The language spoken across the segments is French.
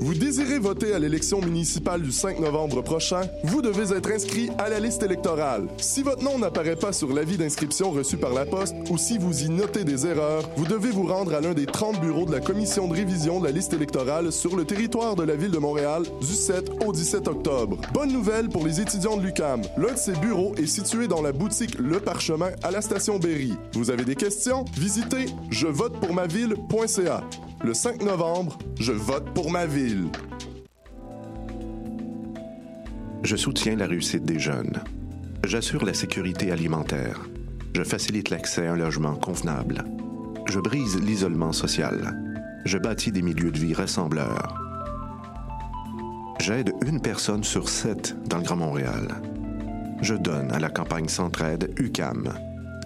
Vous désirez voter à l'élection municipale du 5 novembre prochain? Vous devez être inscrit à la liste électorale. Si votre nom n'apparaît pas sur l'avis d'inscription reçu par la Poste ou si vous y notez des erreurs, vous devez vous rendre à l'un des 30 bureaux de la Commission de révision de la liste électorale sur le territoire de la Ville de Montréal du 7 au 17 octobre. Bonne nouvelle pour les étudiants de l'UQAM. L'un de ces bureaux est situé dans la boutique Le Parchemin à la station Berry. Vous avez des questions? Visitez jevotepourmaville.ca. Le 5 novembre, je vote pour ma ville. Je soutiens la réussite des jeunes. J'assure la sécurité alimentaire. Je facilite l'accès à un logement convenable. Je brise l'isolement social. Je bâtis des milieux de vie rassembleurs. J'aide 1 personne sur 7 dans le Grand Montréal. Je donne à la campagne Centraide UQAM.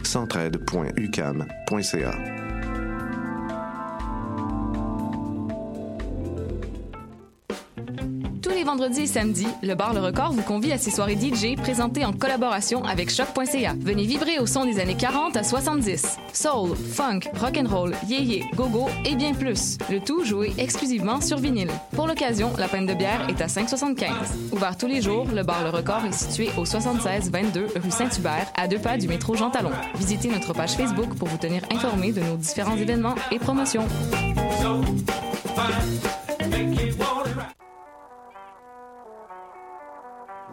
Centraide.uqam.ca. Vendredi et samedi, le bar Le Record vous convie à ses soirées DJ présentées en collaboration avec Choc.ca. Venez vibrer au son des années 40 à 70. Soul, funk, rock'n'roll, yéyé, gogo et bien plus. Le tout joué exclusivement sur vinyle. Pour l'occasion, la pinte de bière est à 5,75. Ouvert tous les jours, le bar Le Record est situé au 7622 rue Saint-Hubert, à 2 pas du métro Jean-Talon. Visitez notre page Facebook pour vous tenir informé de nos différents événements et promotions.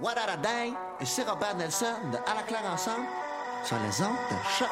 What a Dang et c'est Robert Nelson de À la Claire Ensemble sur les ondes de Choc.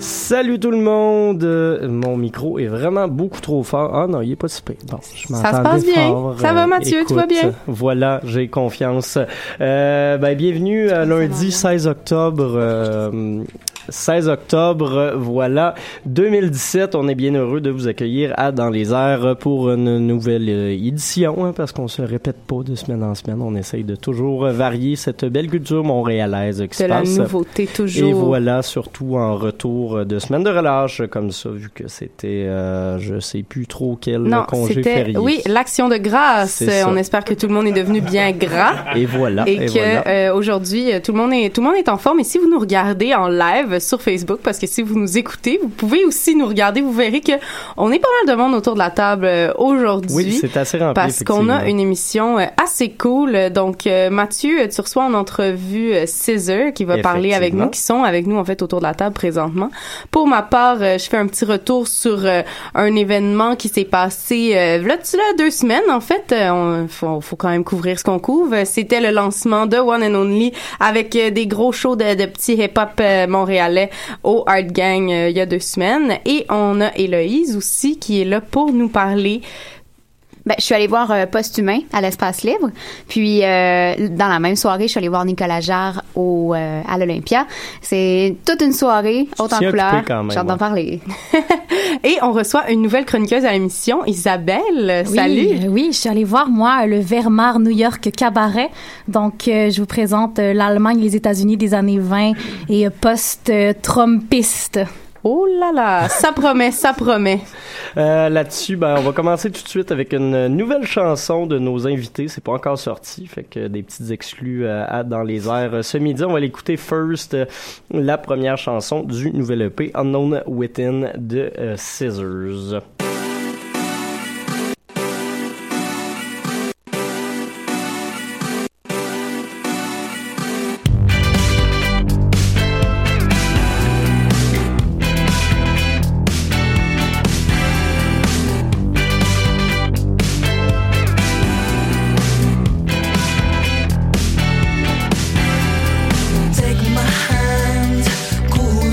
Salut tout le monde! Mon micro est vraiment beaucoup trop fort. Ah non, il est pas si pire. Bon, je m'entends. Ça se passe bien. Fort. Ça va Mathieu, écoute, tout va bien? Voilà, j'ai confiance. Bienvenue à lundi 16 octobre. 16 octobre, voilà, 2017. On est bien heureux de vous accueillir à Dans les airs pour une nouvelle édition, hein, parce qu'on se répète pas de semaine en semaine. On essaye de toujours varier cette belle culture montréalaise qui se passe. C'est la nouveauté toujours. Et voilà, surtout en retour de semaine de relâche, comme ça, vu que c'était, je sais plus trop quel congé férié. Oui, l'Action de grâce. On espère que tout le monde est devenu bien gras. Et voilà. Et que voilà. Aujourd'hui, tout le monde est en forme. Et si vous nous regardez en live sur Facebook, parce que si vous nous écoutez, vous pouvez aussi nous regarder. Vous verrez que on est pas mal de monde autour de la table aujourd'hui. Oui, c'est assez rempli, parce qu'on a une émission assez cool. Donc, Mathieu, tu reçois en entrevue Caesar qui va parler avec nous, qui sont avec nous en fait autour de la table présentement. Pour ma part, je fais un petit retour sur un événement qui s'est passé là 2 semaines en fait. Faut quand même couvrir ce qu'on couvre. C'était le lancement de One and Only avec des gros shows de petits hip-hop montréalais au Hard Gang il y a 2 semaines. Et on a Héloïse aussi qui est là pour nous parler. Ben, je suis allée voir Post-humain à l'Espace Libre. Puis, dans la même soirée, je suis allée voir Nicolas Jaar à l'Olympia. C'est toute une soirée, haute en couleur. J'entends parler. Et on reçoit une nouvelle chroniqueuse à l'émission, Isabelle. Oui, salut! Oui, je suis allée voir, moi, le Weimar New York Cabaret. Donc, je vous présente l'Allemagne, les États-Unis des années 20 et post-trumpiste. Oh là là, ça promet, ça promet. Là-dessus, on va commencer tout de suite avec une nouvelle chanson de nos invités. C'est pas encore sorti, fait que des petites exclus dans les airs. Ce midi, on va l'écouter first, la première chanson du nouvel EP, Unknown Within de Scissors. Take my hand, cool.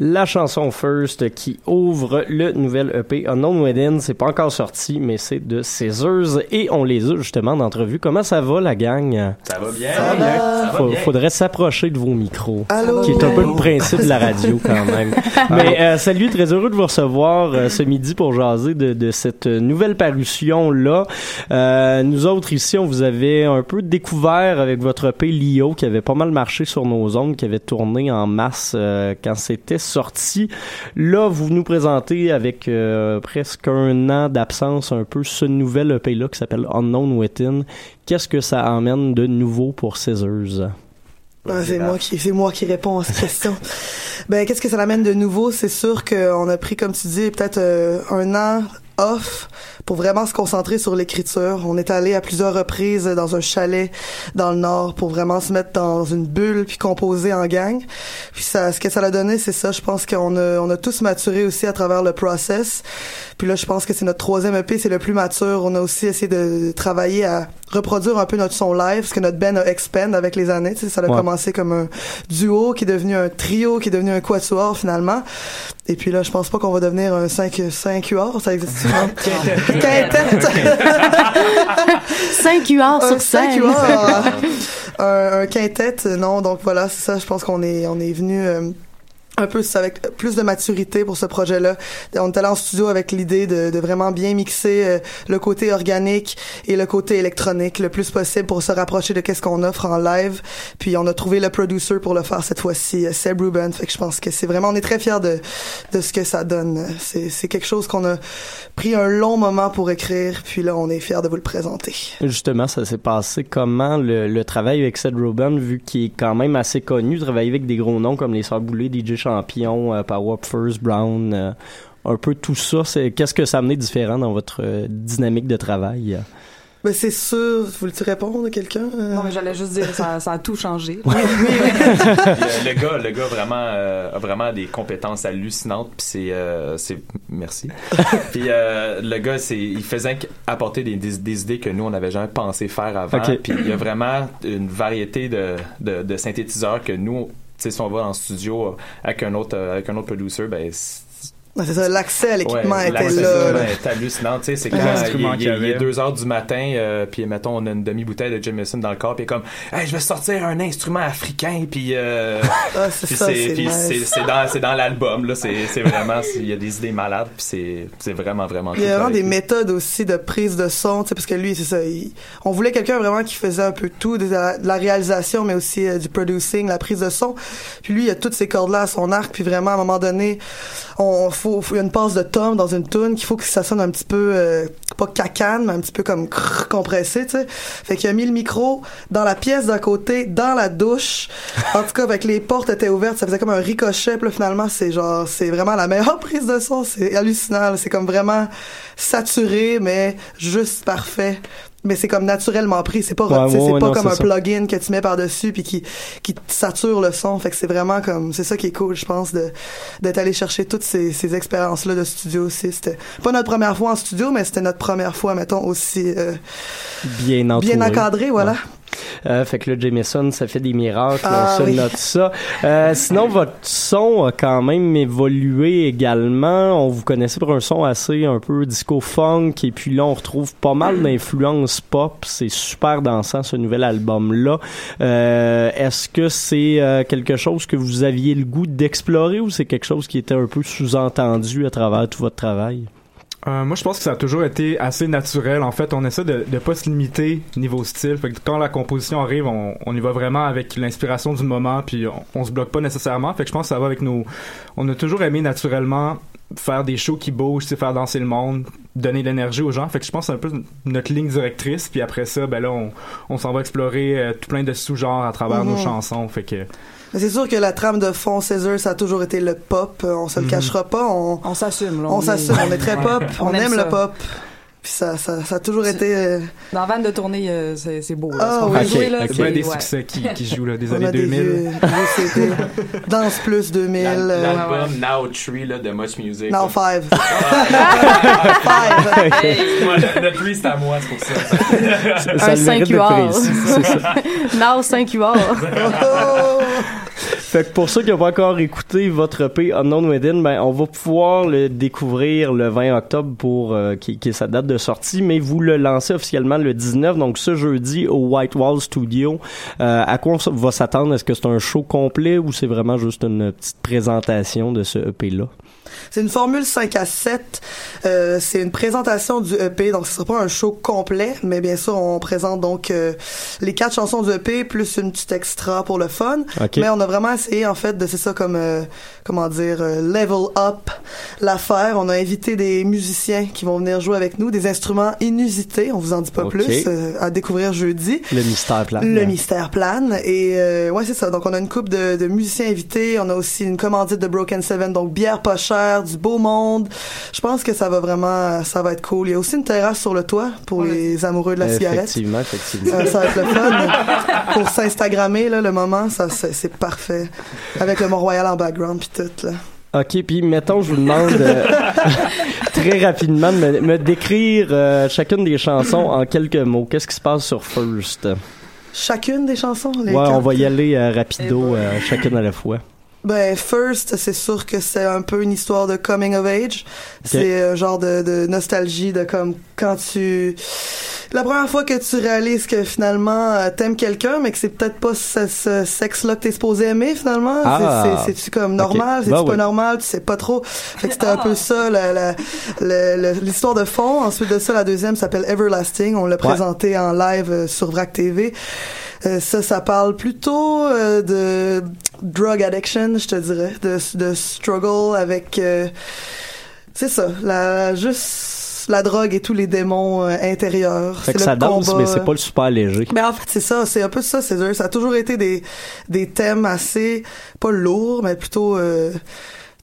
La chanson First qui ouvre le nouvel EP Unknown Within, c'est pas encore sorti, mais c'est de Scissors et on les a justement d'entrevue. Comment ça va la gang? Ça va bien. Ça va bien. Faudrait s'approcher de vos micros, allô, qui est un peu le principe de la radio quand même. Mais salut, très heureux de vous recevoir ce midi pour jaser de cette nouvelle parution-là. Nous autres ici, on vous avait un peu découvert avec votre EP Lio qui avait pas mal marché sur nos ondes, qui avait tourné en masse quand c'était sorti. Là, vous nous présentez avec presque un an d'absence un peu ce nouvel EP-là qui s'appelle Unknown Within. Qu'est-ce que ça emmène de nouveau pour Scissors? Ah, c'est moi qui réponds à cette question. Ben, qu'est-ce que ça amène de nouveau? C'est sûr qu'on a pris, comme tu dis, peut-être un an off pour vraiment se concentrer sur l'écriture. On est allé à plusieurs reprises dans un chalet dans le Nord pour vraiment se mettre dans une bulle puis composer en gang. Puis ça, ce que ça a donné, c'est ça. Je pense qu'on a tous maturé aussi à travers le process. Puis là, je pense que c'est notre troisième EP, c'est le plus mature. On a aussi essayé de travailler à reproduire un peu notre son live, parce que notre band a expand avec les années. Tu sais, ça a commencé comme un duo qui est devenu un trio, qui est devenu un quatuor finalement. Et puis là, je pense pas qu'on va devenir un 5 UR, ça existe. Quintette. 5 UR sur 5 UR. Un quintette, non, donc voilà, c'est ça, je pense qu'on est venu un peu avec plus de maturité pour ce projet-là. On est allé en studio avec l'idée de vraiment bien mixer le côté organique et le côté électronique le plus possible pour se rapprocher de qu'est-ce qu'on offre en live. Puis on a trouvé le producer pour le faire cette fois-ci, Seb Ruben. Fait que je pense que c'est vraiment, on est très fiers de ce que ça donne. C'est quelque chose qu'on a pris un long moment pour écrire. Puis là, on est fiers de vous le présenter. Justement, ça s'est passé comment le travail avec Seb Ruben, vu qu'il est quand même assez connu, travailler avec des gros noms comme les Sœurs Boulay, DJ Champion, Power Up First, Brown, un peu tout ça. Qu'est-ce que ça a amené différent dans votre dynamique de travail? Ben c'est sûr. Voulais-tu répondre à quelqu'un? Non, mais j'allais juste dire, ça a tout changé. Ouais. le gars vraiment, a vraiment des compétences hallucinantes. Puis c'est... Merci. Puis le gars, il faisait apporter des idées que nous, on n'avait jamais pensé faire avant. Okay. Puis il y a vraiment une variété de synthétiseurs que nous... T'sais, si on va en studio avec un autre producer, ben c'est ça, l'accès à l'équipement était là. C'est hallucinant, tu sais, c'est quand il est 2h du matin, puis mettons, on a une demi-bouteille de Jameson dans le corps, puis comme, hey, je vais sortir un instrument africain, puis c'est dans l'album, là, c'est vraiment, il y a des idées malades, puis c'est vraiment, vraiment cool. Il y a vraiment des méthodes aussi de prise de son, tu sais, parce que lui, c'est ça, on voulait quelqu'un vraiment qui faisait un peu tout, de la réalisation, mais aussi du producing, la prise de son, puis lui, il y a toutes ces cordes-là à son arc, puis vraiment, à un moment donné, il y a une passe de tom dans une tune qu'il faut que ça sonne un petit peu pas cacane, mais un petit peu comme compressé, tu sais. Fait qu'il a mis le micro dans la pièce d'à côté, dans la douche. En tout cas, avec les portes étaient ouvertes, ça faisait comme un ricochet. Puis là, finalement, c'est vraiment la meilleure prise de son. C'est hallucinant. Là. C'est comme vraiment saturé, mais juste parfait. Mais c'est comme naturellement pris. C'est pas, comme un plugin que tu mets par-dessus puis qui sature le son. Fait que c'est vraiment comme, c'est ça qui est cool, je pense, d'être allé chercher toutes ces expériences-là de studio aussi. C'était pas notre première fois en studio, mais c'était notre première fois, mettons, aussi, bien encadré, voilà. Ouais. Fait que le Jameson, ça fait des miracles, on se note ça. Sinon, votre son a quand même évolué également. On vous connaissait pour un son assez un peu disco-funk, et puis là, on retrouve pas mal d'influences pop. C'est super dansant, ce nouvel album-là. Est-ce que c'est quelque chose que vous aviez le goût d'explorer, ou c'est quelque chose qui était un peu sous-entendu à travers tout votre travail? Moi, je pense que ça a toujours été assez naturel. En fait, on essaie de pas se limiter niveau style. Fait que quand la composition arrive, on y va vraiment avec l'inspiration du moment, puis on se bloque pas nécessairement. Fait que je pense que ça va avec nos... On a toujours aimé naturellement faire des shows qui bougent, faire danser le monde, donner de l'énergie aux gens. Fait que je pense que c'est un peu notre ligne directrice. Puis après ça, ben là, on s'en va explorer tout plein de sous-genres à travers nos chansons. Fait que... C'est sûr que la trame de fond, Scissors, ça a toujours été le pop. On se le cachera pas. On s'assume. Là, on est très pop. On aime le pop. Puis ça a toujours été... Dans Van de tournée, c'est beau. Ah oui, jouer, là, c'est des succès qui jouent là, des années 2000. Danse Plus 2000. L'album Now 3 là, de Much Music. Now 5. Le 3, c'est à moi, c'est pour ça. Un 5 UR. Now 5 UR. Fait que pour ceux qui n'ont pas encore écouté votre EP Unknown Within, ben, on va pouvoir le découvrir le 20 octobre pour qui est sa date de sortie, mais vous le lancez officiellement le 19, donc ce jeudi au White Wall Studio. À quoi on va s'attendre? Est-ce que c'est un show complet ou c'est vraiment juste une petite présentation de ce EP-là? C'est une formule 5 à 7. C'est une présentation du EP, donc ce sera pas un show complet, mais bien sûr, on présente donc les 4 chansons du EP plus une petite extra pour le fun. Okay. Mais on a vraiment essayé, en fait, de, c'est ça comme, level up l'affaire. On a invité des musiciens qui vont venir jouer avec nous, des instruments inusités, on vous en dit pas plus, à découvrir jeudi. Le mystère plane. Le mystère plane. Et ouais, c'est ça. Donc, on a une couple de musiciens invités. On a aussi une commandite de Broken Seven, donc bière pas chère, du beau monde. Je pense que ça va vraiment, ça va être cool. Il y a aussi une terrasse sur le toit pour les amoureux de la cigarette. Effectivement. Ça va être le fun. Pour s'instagrammer, là, le moment, ça, c'est parfait. Avec le Mont-Royal en background puis tout, là. OK, puis mettons, je vous demande très rapidement de me décrire chacune des chansons en quelques mots. Qu'est-ce qui se passe sur First? Chacune des chansons? Les quatre. On va y aller rapido, chacune à la fois. Ben, First, c'est sûr que c'est un peu une histoire de coming of age. Okay. C'est un genre de nostalgie de comme quand tu... La première fois que tu réalises que finalement t'aimes quelqu'un, mais que c'est peut-être pas ce sexe-là que t'es supposé aimer finalement. Ah. C'est-tu comme normal? Okay. C'est-tu pas normal? Tu sais pas trop. Fait que c'était un peu ça, l'histoire de fond. Ensuite de ça, la deuxième s'appelle Everlasting. On l'a présenté en live sur Vrac TV. Ça parle plutôt de drug addiction, je te dirais, de struggle avec c'est ça, la drogue et tous les démons intérieurs. Fait que ça danse, mais c'est pas le super léger. Mais en fait, c'est ça, c'est un peu ça, César. Ça a toujours été des thèmes assez, pas lourds, mais plutôt...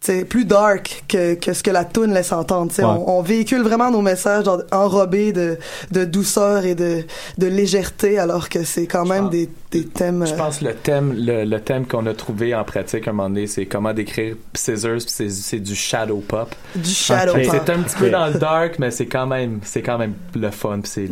c'est plus dark que ce que la toune laisse entendre. Ouais. On véhicule vraiment nos messages enrobés de douceur et de légèreté, alors que c'est quand même des thèmes... Je pense que le thème qu'on a trouvé en pratique à un moment donné, c'est comment décrire Scissors, c'est du shadow pop. Du shadow pop. C'est un petit peu dans le dark, mais c'est quand même le fun. C'est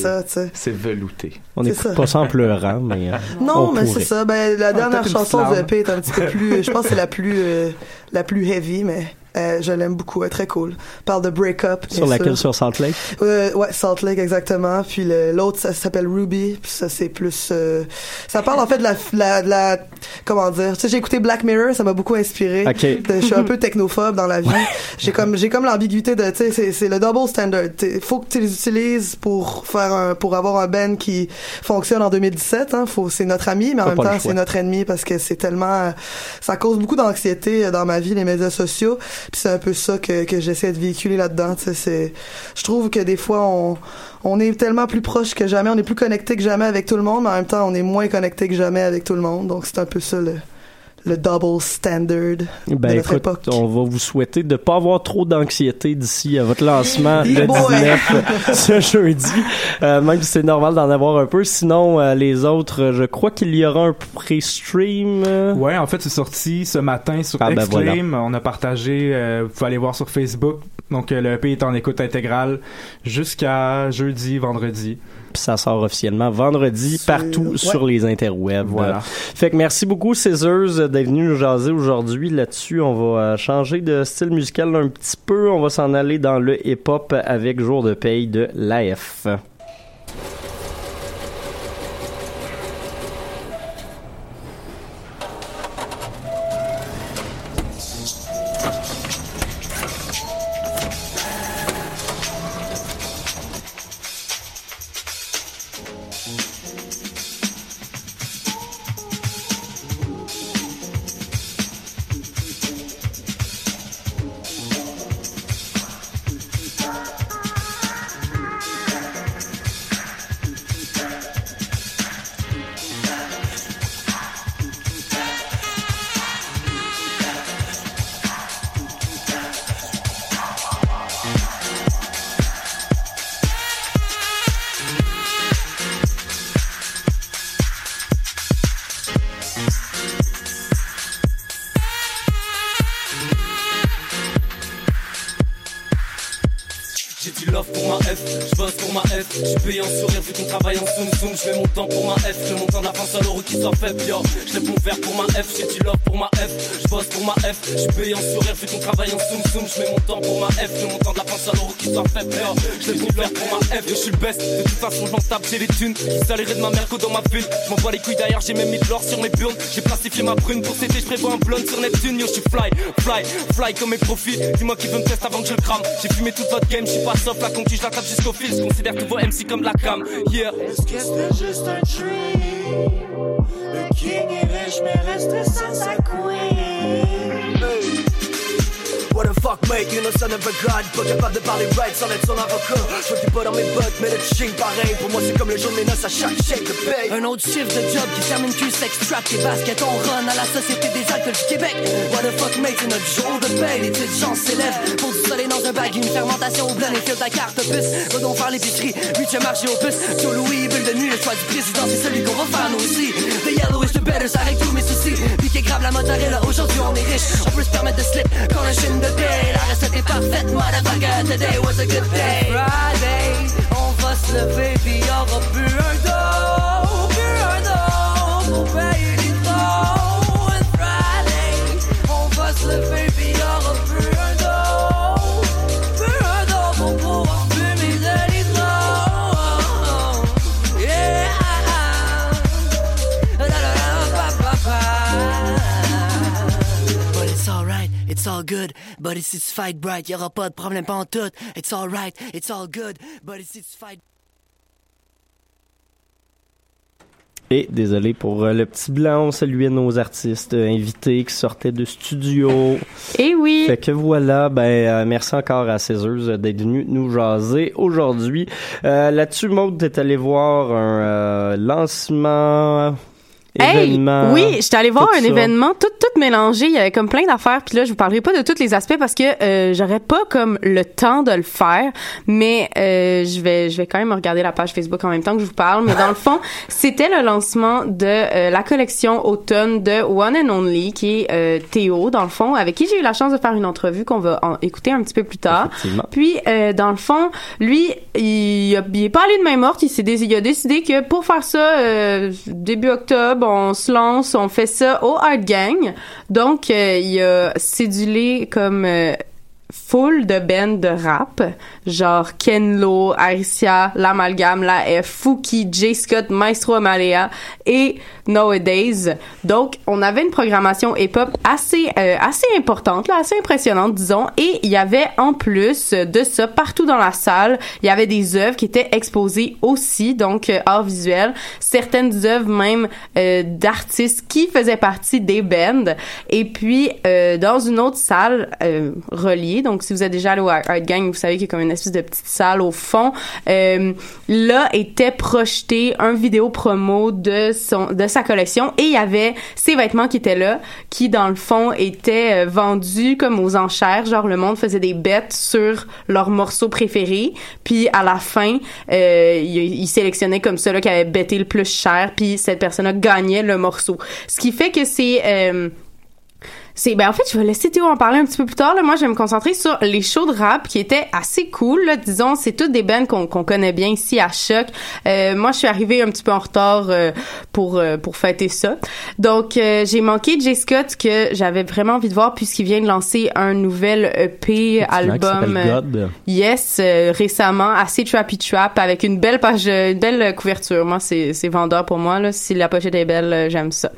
ça, tu sais. C'est velouté. On n'écoute pas ça en pleurant, mais... non, mais c'est ça. Ben, la dernière chanson de EP est un petit peu plus... Je pense que c'est la plus heavy, mais je l'aime beaucoup, très cool. Parle de break-up. Sur Salt Lake? Ouais, Salt Lake, exactement. Puis l'autre, ça s'appelle Ruby, puis ça, c'est plus... ça parle, en fait, de la comment dire... Tu sais, j'ai écouté Black Mirror, ça m'a beaucoup inspiré. Okay. Je suis un peu technophobe dans la vie. J'ai comme l'ambiguïté de... Tu sais, c'est le double standard. Faut que tu les utilises pour avoir un band qui fonctionne en 2017. Hein. C'est notre ami, mais en même temps, c'est notre ennemi, parce que c'est tellement... ça cause beaucoup d'anxiété dans ma vie, les médias sociaux. Puis c'est un peu ça que j'essaie de véhiculer là-dedans. Je trouve que des fois, on est tellement plus proche que jamais, on est plus connecté que jamais avec tout le monde, mais en même temps, on est moins connecté que jamais avec tout le monde. Donc c'est un peu ça le double standard de notre époque. On va vous souhaiter de ne pas avoir trop d'anxiété d'ici à votre lancement le 19 ce jeudi, même si c'est normal d'en avoir un peu. Sinon, les autres, je crois qu'il y aura un pré-stream. Ouais, en fait, c'est sorti ce matin sur Exclaim. Voilà. On a partagé, vous pouvez aller voir sur Facebook. Donc, le EP est en écoute intégrale jusqu'à jeudi, vendredi. Puis ça sort officiellement vendredi partout sur les interwebs. Voilà. Fait que merci beaucoup, Scissors, d'être venu nous jaser aujourd'hui. Là-dessus, on va changer de style musical un petit peu. On va s'en aller dans le hip-hop avec Jour de paye de La F. J'ai du love pour ma F, j'bosse pour pour ma F. J'suis payé en sourire vu qu'on travaille en zoom zoom. J'mets mon temps pour ma F. Je monte en avance à l'euro qui s'en fait yo. J'lève mon verre pour ma F. J'ai du love pour ma F. J'bosse pour ma F. J'suis payé en sourire vu qu'on travaille en zoom zoom. J'mets mon temps pour ma F. Je monte en avance à l'euro qui s'en fait yo. J'lève mon verre pour ma F. Je suis le best. De toute façon j'm'en tape, j'ai les thunes. J'salirai de ma mère que dans ma ville. J'm'en bats les couilles d'ailleurs, j'ai même mis de l'or sur mes burnes. J'ai plastifié ma prune pour c'était, j'prévois un blonde sur Neptune. Yo, j'suis fly, fly, fly comme mes profits. Dis-moi qui veut me tester avant que je le crame. J'ai fumé toute votre game, j'suis pas soft, la conduite, j'la tape jusqu'au fil. J'considère tous vos MC comme la cam. Yeah. Est-ce que c'était juste un dream? Le king est riche, mais reste sans sa queen. Hey. What the fuck mate, you know son of a god. Pas capable de parler right sans être son avocat. Je ne suis pas dans mes bottes, mais le ching pareil. Pour moi c'est comme le jour de mes noces à chaque shake de paye. Un autre chiffre de job qui termine cul, sex, trap, tes baskets, on run à la société des alcools du Québec. What the fuck mate, c'est notre jour de paye. Les petites gens s'élèvent pour du soleil dans un bag. Une fermentation au blanc, les fils de la carte opus. Va donc faire l'épicerie, but je marche au bus. Joe Louis, bulle de nuit, le choix du président, c'est celui qu'on va faire nous aussi. The yellow is the better, j'arrête tous mes soucis. Piqué grave la mozzarella, aujourd'hui on est riche. On peut se permettre de slip quand le chine. La recette est parfaite, motherfucker, today was a good day. Friday, on va se lever, pis y'aura plus un dos, pour payer les taux. And Friday, on va se lever, pis y'aura plus un dos, pour pouvoir fumer de l'hydro. Yeah, la la la papa. But it's alright, it's all good. But it's it's fight bright, y'aura pas de problème pas en tout. It's all right, it's all good, but it's fight. Et désolé pour le petit blanc, on saluait nos artistes invités qui sortaient de studio. Et oui! Fait que voilà, merci encore à Scissors d'être venu nous jaser aujourd'hui. Là-dessus, Maud est allée voir un lancement... événement, oui, j'étais allée voir un événement tout mélangé, il y avait comme plein d'affaires, puis là je vous parlerai pas de tous les aspects parce que j'aurais pas comme le temps de le faire, mais je vais quand même regarder la page Facebook en même temps que je vous parle, mais dans le fond, c'était le lancement de la collection automne de One and Only qui est Théo dans le fond, avec qui j'ai eu la chance de faire une entrevue qu'on va écouter un petit peu plus tard. Puis dans le fond, lui, il est pas allé de main morte, il a décidé que pour faire ça début octobre on se lance, on fait ça au Hard Gang. Donc, il a cédulé comme full de bands de rap, genre Ken, Aricia, L'Amalgame, La F, Fouki, J. Scott, Maestro Amalia et Nowadays. Donc, on avait une programmation hip-hop assez importante, là, assez impressionnante, disons. Et il y avait, en plus de ça, partout dans la salle, il y avait des œuvres qui étaient exposées aussi, donc art visuel. Certaines œuvres même d'artistes qui faisaient partie des bands. Et puis, dans une autre salle reliée, donc si vous êtes déjà allé au Hard Gang, vous savez qu'il y a comme une espèce de petite salle au fond. Là était projeté un vidéo promo de sa collection et il y avait ses vêtements qui étaient là, qui dans le fond étaient vendus comme aux enchères, genre le monde faisait des bets sur leurs morceaux préférés, puis à la fin, il sélectionnait comme ça là qui avait betté le plus cher, puis cette personne-là gagnait le morceau. Ce qui fait que en fait, je vais laisser Théo en parler un petit peu plus tard, là. Moi, je vais me concentrer sur les shows de rap qui étaient assez cool, là. Disons, c'est toutes des bands qu'on connaît bien ici à Choc. Moi, je suis arrivée un petit peu en retard pour fêter ça. Donc, j'ai manqué J. Scott que j'avais vraiment envie de voir puisqu'il vient de lancer un nouvel EP, album. Récemment, assez trappy trap avec une belle page, une belle couverture. Moi, c'est vendeur pour moi, là. Si la pochette est belle, j'aime ça.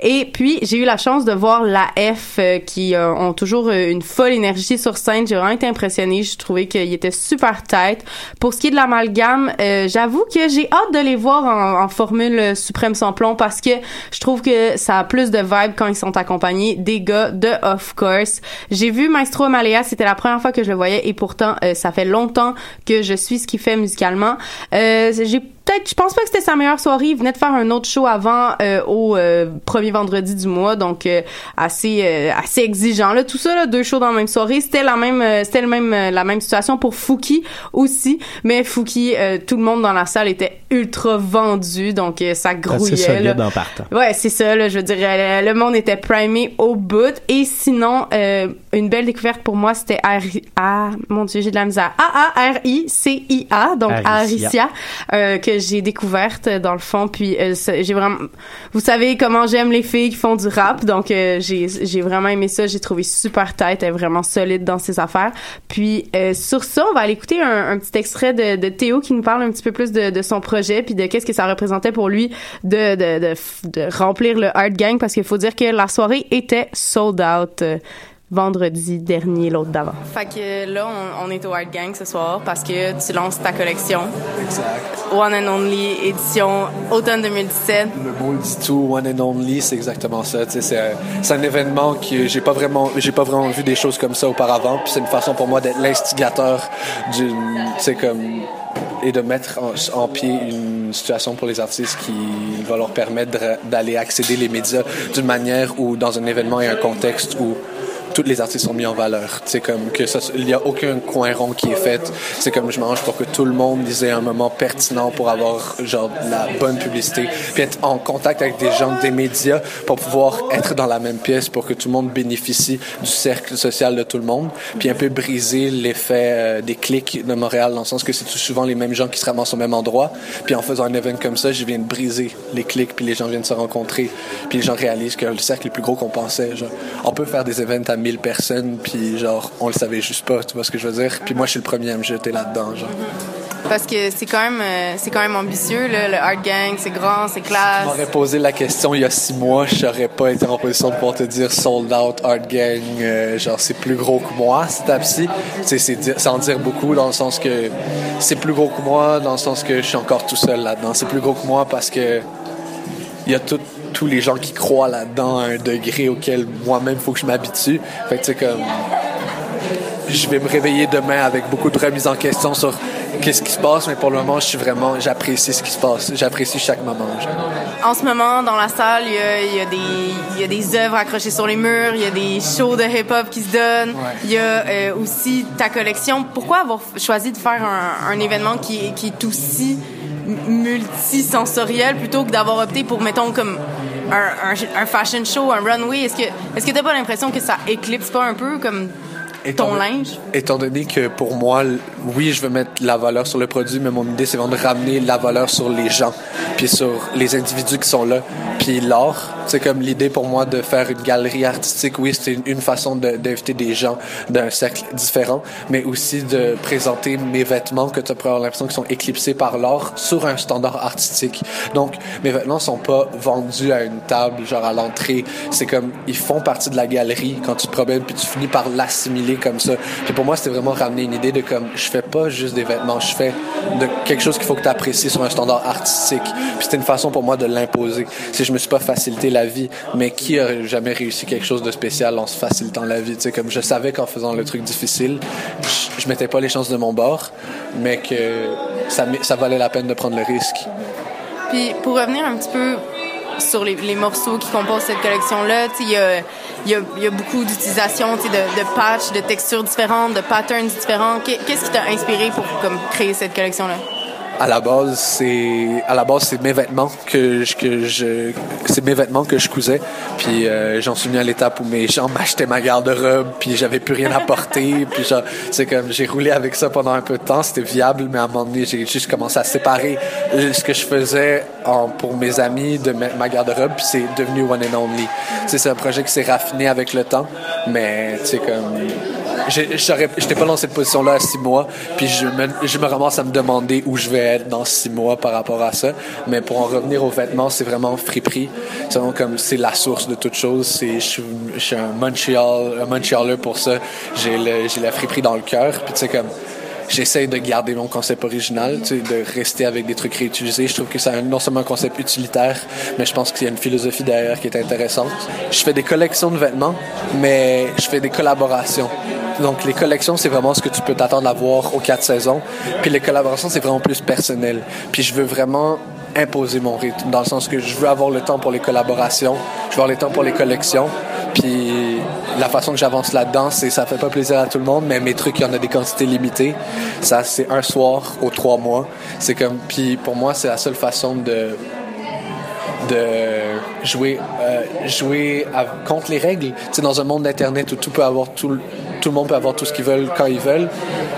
Et puis, j'ai eu la chance de voir La F qui ont toujours une folle énergie sur scène. J'ai vraiment été impressionnée. J'ai trouvé qu'ils étaient super tight. Pour ce qui est de l'Amalgame, j'avoue que j'ai hâte de les voir en formule suprême sans plomb parce que je trouve que ça a plus de vibe quand ils sont accompagnés des gars de Of Course. J'ai vu Maestro Amalia, c'était la première fois que je le voyais et pourtant, ça fait longtemps que je suis ce qu'il fait musicalement. J'ai je pense pas que c'était sa meilleure soirée. Il venait de faire un autre show avant au premier vendredi du mois, donc assez exigeant là, tout ça là, deux shows dans la même soirée, c'était la même situation pour Fouki aussi, mais Fouki tout le monde dans la salle était ultra vendu, donc ça grouillait. C'est solide en partant. Ouais, c'est ça là, je veux dire le monde était primé au bout. Et sinon une belle découverte pour moi, c'était A-R-I-C-I-A, donc Aricia, que j'ai découverte dans le fond, puis j'ai vraiment, vous savez comment j'aime les filles qui font du rap, donc j'ai vraiment aimé ça, j'ai trouvé super tight, elle est vraiment solide dans ses affaires. Puis sur ça, on va aller écouter un petit extrait de Théo qui nous parle un petit peu plus de son projet, puis de qu'est-ce que ça représentait pour lui de remplir le Hard Gang, parce qu'il faut dire que la soirée était sold out vendredi dernier, l'autre d'avant. Fait que là, on est au Hard Gang ce soir parce que tu lances ta collection. Exact. One and Only, édition automne 2017. Le mot dit tout, One and Only, c'est exactement ça. C'est un événement que j'ai pas vraiment vu des choses comme ça auparavant. Puis c'est une façon pour moi d'être l'instigateur et de mettre en pied une situation pour les artistes qui va leur permettre d'aller accéder les médias d'une manière ou dans un événement et un contexte où toutes les artistes sont mis en valeur. C'est comme que ça, il y a aucun coin rond qui est fait. C'est comme je m'arrange pour que tout le monde ait un moment pertinent pour avoir genre la bonne publicité, puis être en contact avec des gens, des médias, pour pouvoir être dans la même pièce, pour que tout le monde bénéficie du cercle social de tout le monde, puis un peu briser l'effet des clics de Montréal, dans le sens que c'est tout souvent les mêmes gens qui se ramassent au même endroit. Puis en faisant un événement comme ça, je viens de briser les clics, puis les gens viennent se rencontrer, puis les gens réalisent que le cercle est plus gros qu'on pensait. Genre, on peut faire des événements à 1000 personnes, puis genre, on le savait juste pas, tu vois ce que je veux dire? Puis moi, je suis le premier à me jeter là-dedans, genre. Parce que c'est quand même ambitieux, là, le Hard Gang, c'est grand, c'est classe. Si tu m'aurais posé la question il y a 6 mois, je n'aurais pas été en position de pouvoir te dire sold out, Hard Gang, genre, c'est plus gros que moi, cette étape-ci. C'est en dire beaucoup, dans le sens que c'est plus gros que moi, dans le sens que je suis encore tout seul là-dedans. C'est plus gros que moi parce que il y a tous les gens qui croient là-dedans à un degré auquel moi-même faut que je m'habitue. Fait que tu sais, comme je vais me réveiller demain avec beaucoup de remises en question sur qu'est-ce qui se passe, mais pour le moment, j'apprécie ce qui se passe. J'apprécie chaque moment. En ce moment, dans la salle, il y a des œuvres accrochées sur les murs, il y a des shows de hip-hop qui se donnent, il y a aussi ta collection. Pourquoi avoir choisi de faire un événement qui est aussi multisensoriel plutôt que d'avoir opté pour, mettons, comme un fashion show, un runway? Est-ce que t'as pas l'impression que ça éclipse pas un peu comme ton linge? Étant donné que pour moi, oui, je veux mettre la valeur sur le produit, mais mon idée, c'est vraiment de ramener la valeur sur les gens, puis sur les individus qui sont là, puis l'art. C'est comme l'idée pour moi de faire une galerie artistique. Oui, c'est une façon d'inviter des gens d'un cercle différent, mais aussi de présenter mes vêtements que tu pourrais avoir l'impression qu'ils sont éclipsés par l'art sur un standard artistique. Donc, mes vêtements sont pas vendus à une table, genre à l'entrée. C'est comme, ils font partie de la galerie quand tu te promènes, puis tu finis par l'assimiler comme ça. Puis pour moi, c'était vraiment ramener une idée de comme, je fais pas juste des vêtements, je fais de quelque chose qu'il faut que tu apprécies sur un standard artistique. Puis c'était une façon pour moi de l'imposer. Si je me suis pas facilité la vie, mais qui aurait jamais réussi quelque chose de spécial en se facilitant la vie? Tu sais, comme je savais qu'en faisant le truc difficile, je mettais pas les chances de mon bord, mais que ça valait la peine de prendre le risque. Puis, pour revenir un petit peu sur les morceaux qui composent cette collection-là, tu sais, il y a beaucoup d'utilisation, tu sais, de patchs, de textures différentes, de patterns différents. Qu'est-ce qui t'a inspiré pour comme créer cette collection-là? À la base c'est mes vêtements c'est mes vêtements que je cousais, puis j'en suis venu à l'étape où mes gens m'achetaient ma garde-robe, puis j'avais plus rien à porter, puis genre, c'est comme j'ai roulé avec ça pendant un peu de temps, c'était viable, mais à un moment donné, j'ai juste commencé à séparer ce que je faisais pour mes amis de ma garde-robe, puis c'est devenu One and Only. C'est un projet qui s'est raffiné avec le temps, mais tu sais, comme j'étais pas dans cette position-là à 6 mois, puis je me ramasse à me demander où je vais être dans 6 mois par rapport à ça. Mais pour en revenir aux vêtements, c'est vraiment friperie. C'est vraiment comme, c'est la source de toute chose. Je suis un Montréalais pour ça. J'ai la friperie dans le cœur. Puis tu sais, comme, j'essaie de garder mon concept original, tu sais, de rester avec des trucs réutilisés. Je trouve que c'est non seulement un concept utilitaire, mais je pense qu'il y a une philosophie derrière qui est intéressante. Je fais des collections de vêtements, mais je fais des collaborations. Donc les collections, c'est vraiment ce que tu peux t'attendre à voir aux 4 saisons. Puis les collaborations, c'est vraiment plus personnel. Puis je veux vraiment imposer mon rythme, dans le sens que je veux avoir le temps pour les collaborations, je veux avoir le temps pour les collections. Puis la façon que j'avance là-dedans, c'est ça fait pas plaisir à tout le monde, mais mes trucs, il y en a des quantités limitées. Ça, c'est un soir aux 3 mois. C'est comme, puis pour moi, c'est la seule façon de jouer contre les règles. Tu sais, dans un monde d'Internet où tout le monde peut avoir tout ce qu'ils veulent quand ils veulent,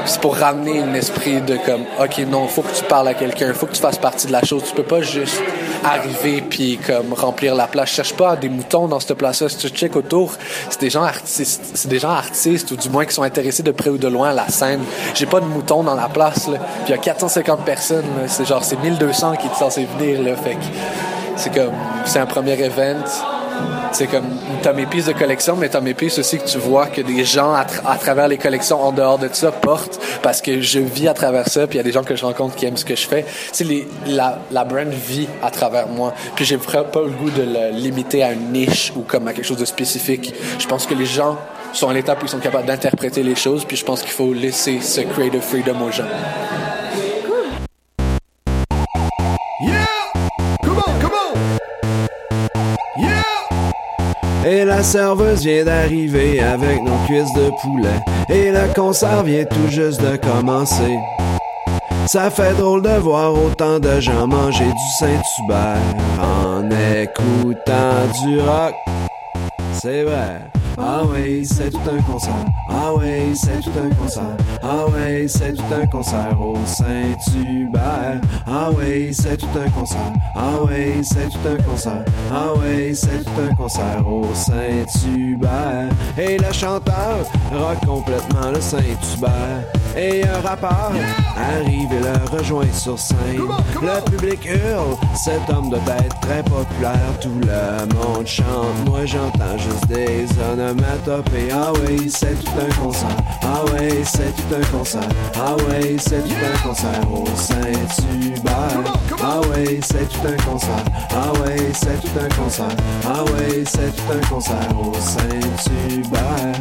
c'est pour ramener un esprit de comme, OK, non, faut que tu parles à quelqu'un, faut que tu fasses partie de la chose. Tu peux pas juste arriver puis comme remplir la place. Je cherche pas des moutons dans cette place-là. Si tu check autour, c'est des gens artistes ou du moins qui sont intéressés de près ou de loin à la scène. J'ai pas de moutons dans la place, là. Puis il y a 450 personnes, là. C'est genre, c'est 1200 qui sont censés venir, là. Fait que c'est comme, c'est un premier event. C'est comme, t'as mes pistes de collection, mais t'as mes pistes aussi que tu vois que des gens à travers les collections en dehors de ça portent, parce que je vis à travers ça, puis il y a des gens que je rencontre qui aiment ce que je fais. C'est la brand vit à travers moi, puis j'ai vraiment pas le goût de le limiter à une niche ou comme à quelque chose de spécifique. Je pense que les gens sont à l'étape où ils sont capables d'interpréter les choses, puis je pense qu'il faut laisser ce creative freedom aux gens. Et la serveuse vient d'arriver avec nos cuisses de poulet. Et le concert vient tout juste de commencer. Ça fait drôle de voir autant de gens manger du Saint-Hubert en écoutant du rock. C'est vrai. Ah oui, c'est tout un concert. Ah oui, c'est tout un concert. Ah oui, c'est tout un concert au Saint-Hubert. Ah oui, c'est tout un concert. Ah oui, c'est tout un concert. Ah oui, c'est tout un concert au Saint-Hubert. Et le chanteur rock complètement le Saint-Hubert. Et un rappeur arrive et le rejoint sur scène. Le public hurle, cet homme doit être très populaire. Tout le monde chante, moi j'entends juste des honneurs. Ah ouais, c'est tout un concert. Ah ouais, c'est tout un concert. Ah ouais, c'est tout un concert au Saint-Hubert. Ah ouais, c'est tout un concert. Ah ouais, c'est tout un concert. Ah ouais, c'est tout un concert au Saint-Hubert.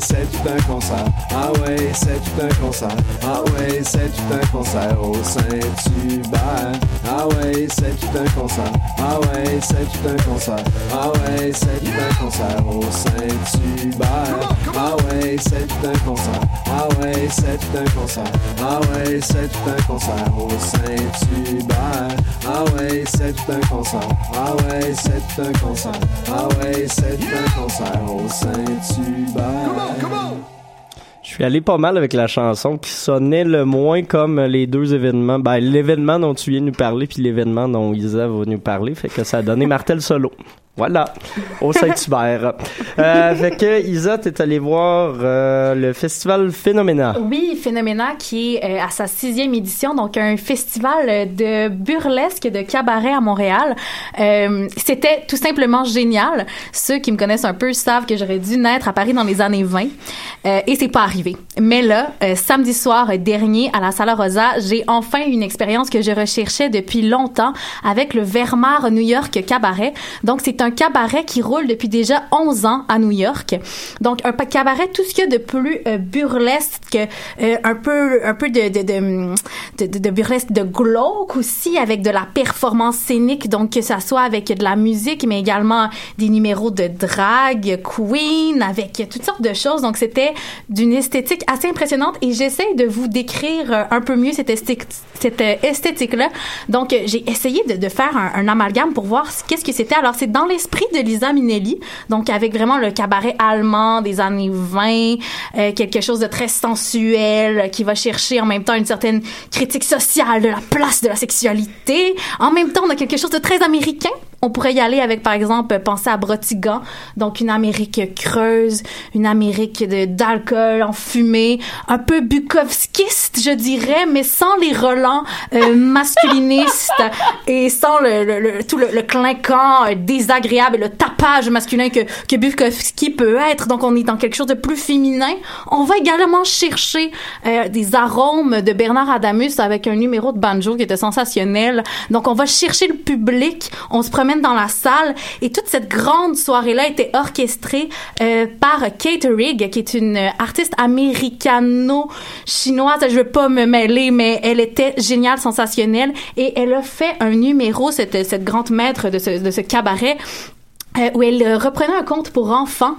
C'est tout un concert. Ah ouais, c'est tout un concert. Ah ouais, c'est tout un concert au Saint-Hubert. Ah ouais, c'est tout un concert. Ah ouais, c'est tout un concert. Ah ouais, c'est tout un concert au Saint-Hubert. Ah ouais, c'est tout un concert. Ah ouais, c'est tout un concert. Ah ouais, c'est tout un concert au Saint-Hubert. Ah ouais, c'est tout un concert. Ah ouais, c'est tout un concert. Ah ouais, c'est tout un concert au Saint-Hubert. Je suis allé pas mal avec la chanson qui sonnait le moins comme les deux événements. Ben, l'événement dont tu viens de nous parler puis l'événement dont Isa va nous parler, fait que ça a donné Martel Solo. Voilà, au Saint-Hubert. Fait que, Isa, t'es allée voir le festival Phénoména. Oui, Phénoména, qui est à sa 6e édition, donc un festival de burlesque, de cabaret à Montréal. C'était tout simplement génial. Ceux qui me connaissent un peu savent que j'aurais dû naître à Paris dans les années 20, et c'est pas arrivé. Mais là, samedi soir dernier, à la Sala Rosa, j'ai enfin une expérience que je recherchais depuis longtemps avec le Vermar New York Cabaret. Donc, c'est un cabaret qui roule depuis déjà 11 ans à New York. Donc, un cabaret, tout ce qu'il y a de plus burlesque, un peu de burlesque de glauque aussi, avec de la performance scénique, donc que ça soit avec de la musique, mais également des numéros de drag queen, avec toutes sortes de choses. Donc, c'était d'une esthétique assez impressionnante et j'essaie de vous décrire un peu mieux cette esthétique-là. Donc, j'ai essayé de faire un amalgame pour voir qu'est-ce que c'était. Alors, c'est dans l'esprit de Liza Minnelli, donc avec vraiment le cabaret allemand des années 20, quelque chose de très sensuel qui va chercher en même temps une certaine critique sociale de la place de la sexualité. En même temps, on a quelque chose de très américain On pourrait y aller avec, par exemple, penser à Brotigan, donc une Amérique creuse, une Amérique d'alcool enfumé, un peu bukowskiste, je dirais, mais sans les relents masculinistes et sans tout le clinquant désagréable, le tapage masculin que Bukowski peut être. Donc, on est dans quelque chose de plus féminin. On va également chercher des arômes de Bernard Adamus avec un numéro de banjo qui était sensationnel. Donc, on va chercher le public, on se promène dans la salle, et toute cette grande soirée-là était orchestrée par Kate Rigg, qui est une artiste américano-chinoise. Je veux pas me mêler, mais elle était géniale, sensationnelle, et elle a fait un numéro, cette grande maître de ce cabaret, où elle reprenait un conte pour enfants.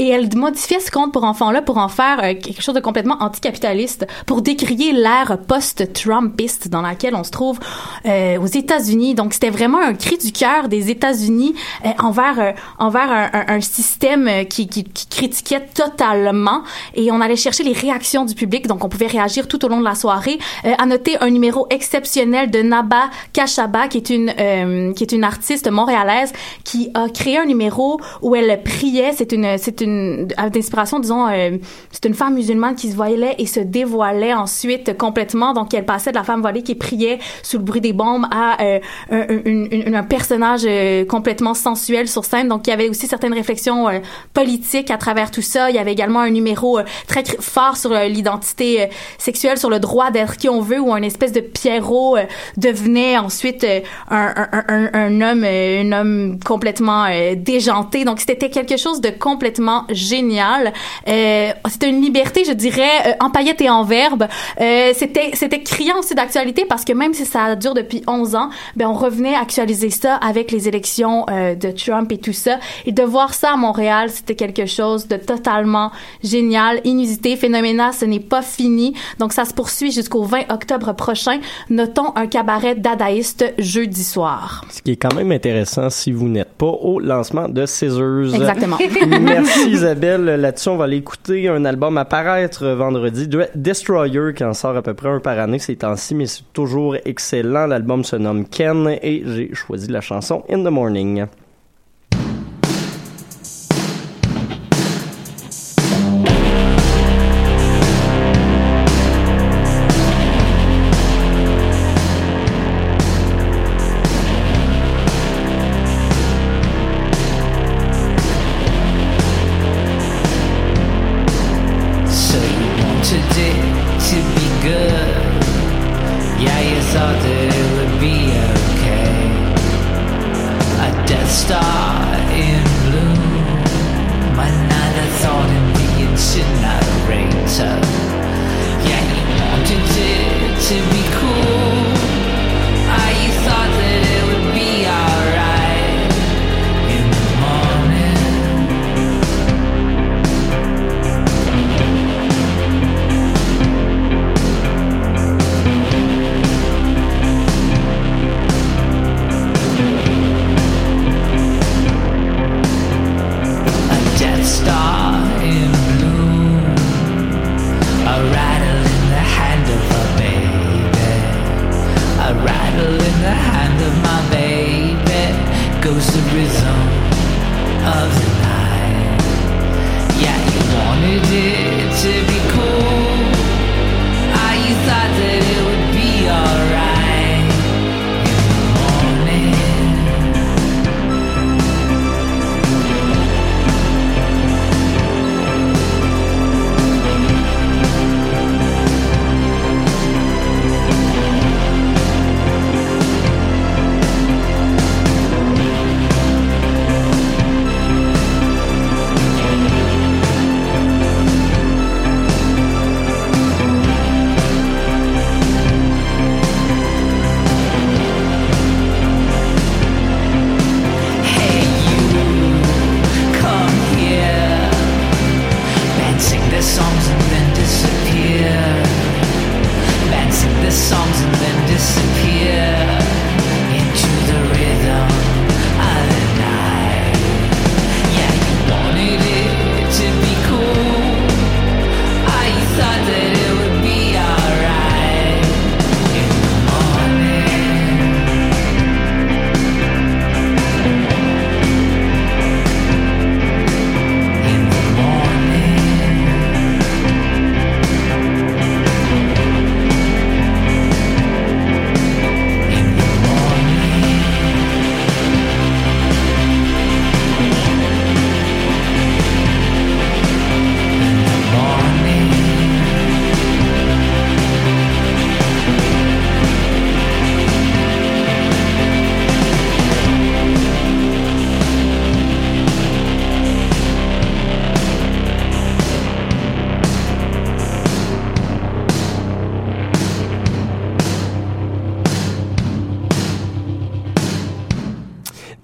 Et elle modifiait ce conte pour enfants-là pour en faire quelque chose de complètement anticapitaliste, pour décrier l'ère post-Trumpiste dans laquelle on se trouve aux États-Unis. Donc, c'était vraiment un cri du cœur des États-Unis envers un système qui critiquait totalement. Et on allait chercher les réactions du public, donc on pouvait réagir tout au long de la soirée. À noter un numéro exceptionnel de Naba Kachaba, qui est une artiste montréalaise qui a créé un numéro où elle priait. C'est une d'inspiration, disons, c'est une femme musulmane qui se voilait et se dévoilait ensuite complètement. Donc, elle passait de la femme voilée qui priait sous le bruit des bombes à un personnage complètement sensuel sur scène. Donc, il y avait aussi certaines réflexions politiques à travers tout ça. Il y avait également un numéro très fort sur l'identité sexuelle, sur le droit d'être qui on veut, où un espèce de Pierrot devenait ensuite un homme complètement déjanté. Donc, c'était quelque chose de complètement génial. C'était une liberté, je dirais, en paillettes et en verbe. C'était criant aussi d'actualité parce que même si ça dure depuis 11 ans, ben on revenait actualiser ça avec les élections de Trump et tout ça. Et de voir ça à Montréal, c'était quelque chose de totalement génial, inusité. Phénoména, ce n'est pas fini. Donc, ça se poursuit jusqu'au 20 octobre prochain. Notons un cabaret dadaïste jeudi soir. Ce qui est quand même intéressant si vous n'êtes pas au lancement de Scissors. Exactement. Merci Isabelle. Là-dessus, on va aller écouter un album à paraître vendredi, Destroyer, qui en sort à peu près un par année ces temps-ci, mais c'est toujours excellent. L'album se nomme Ken et j'ai choisi la chanson In the Morning.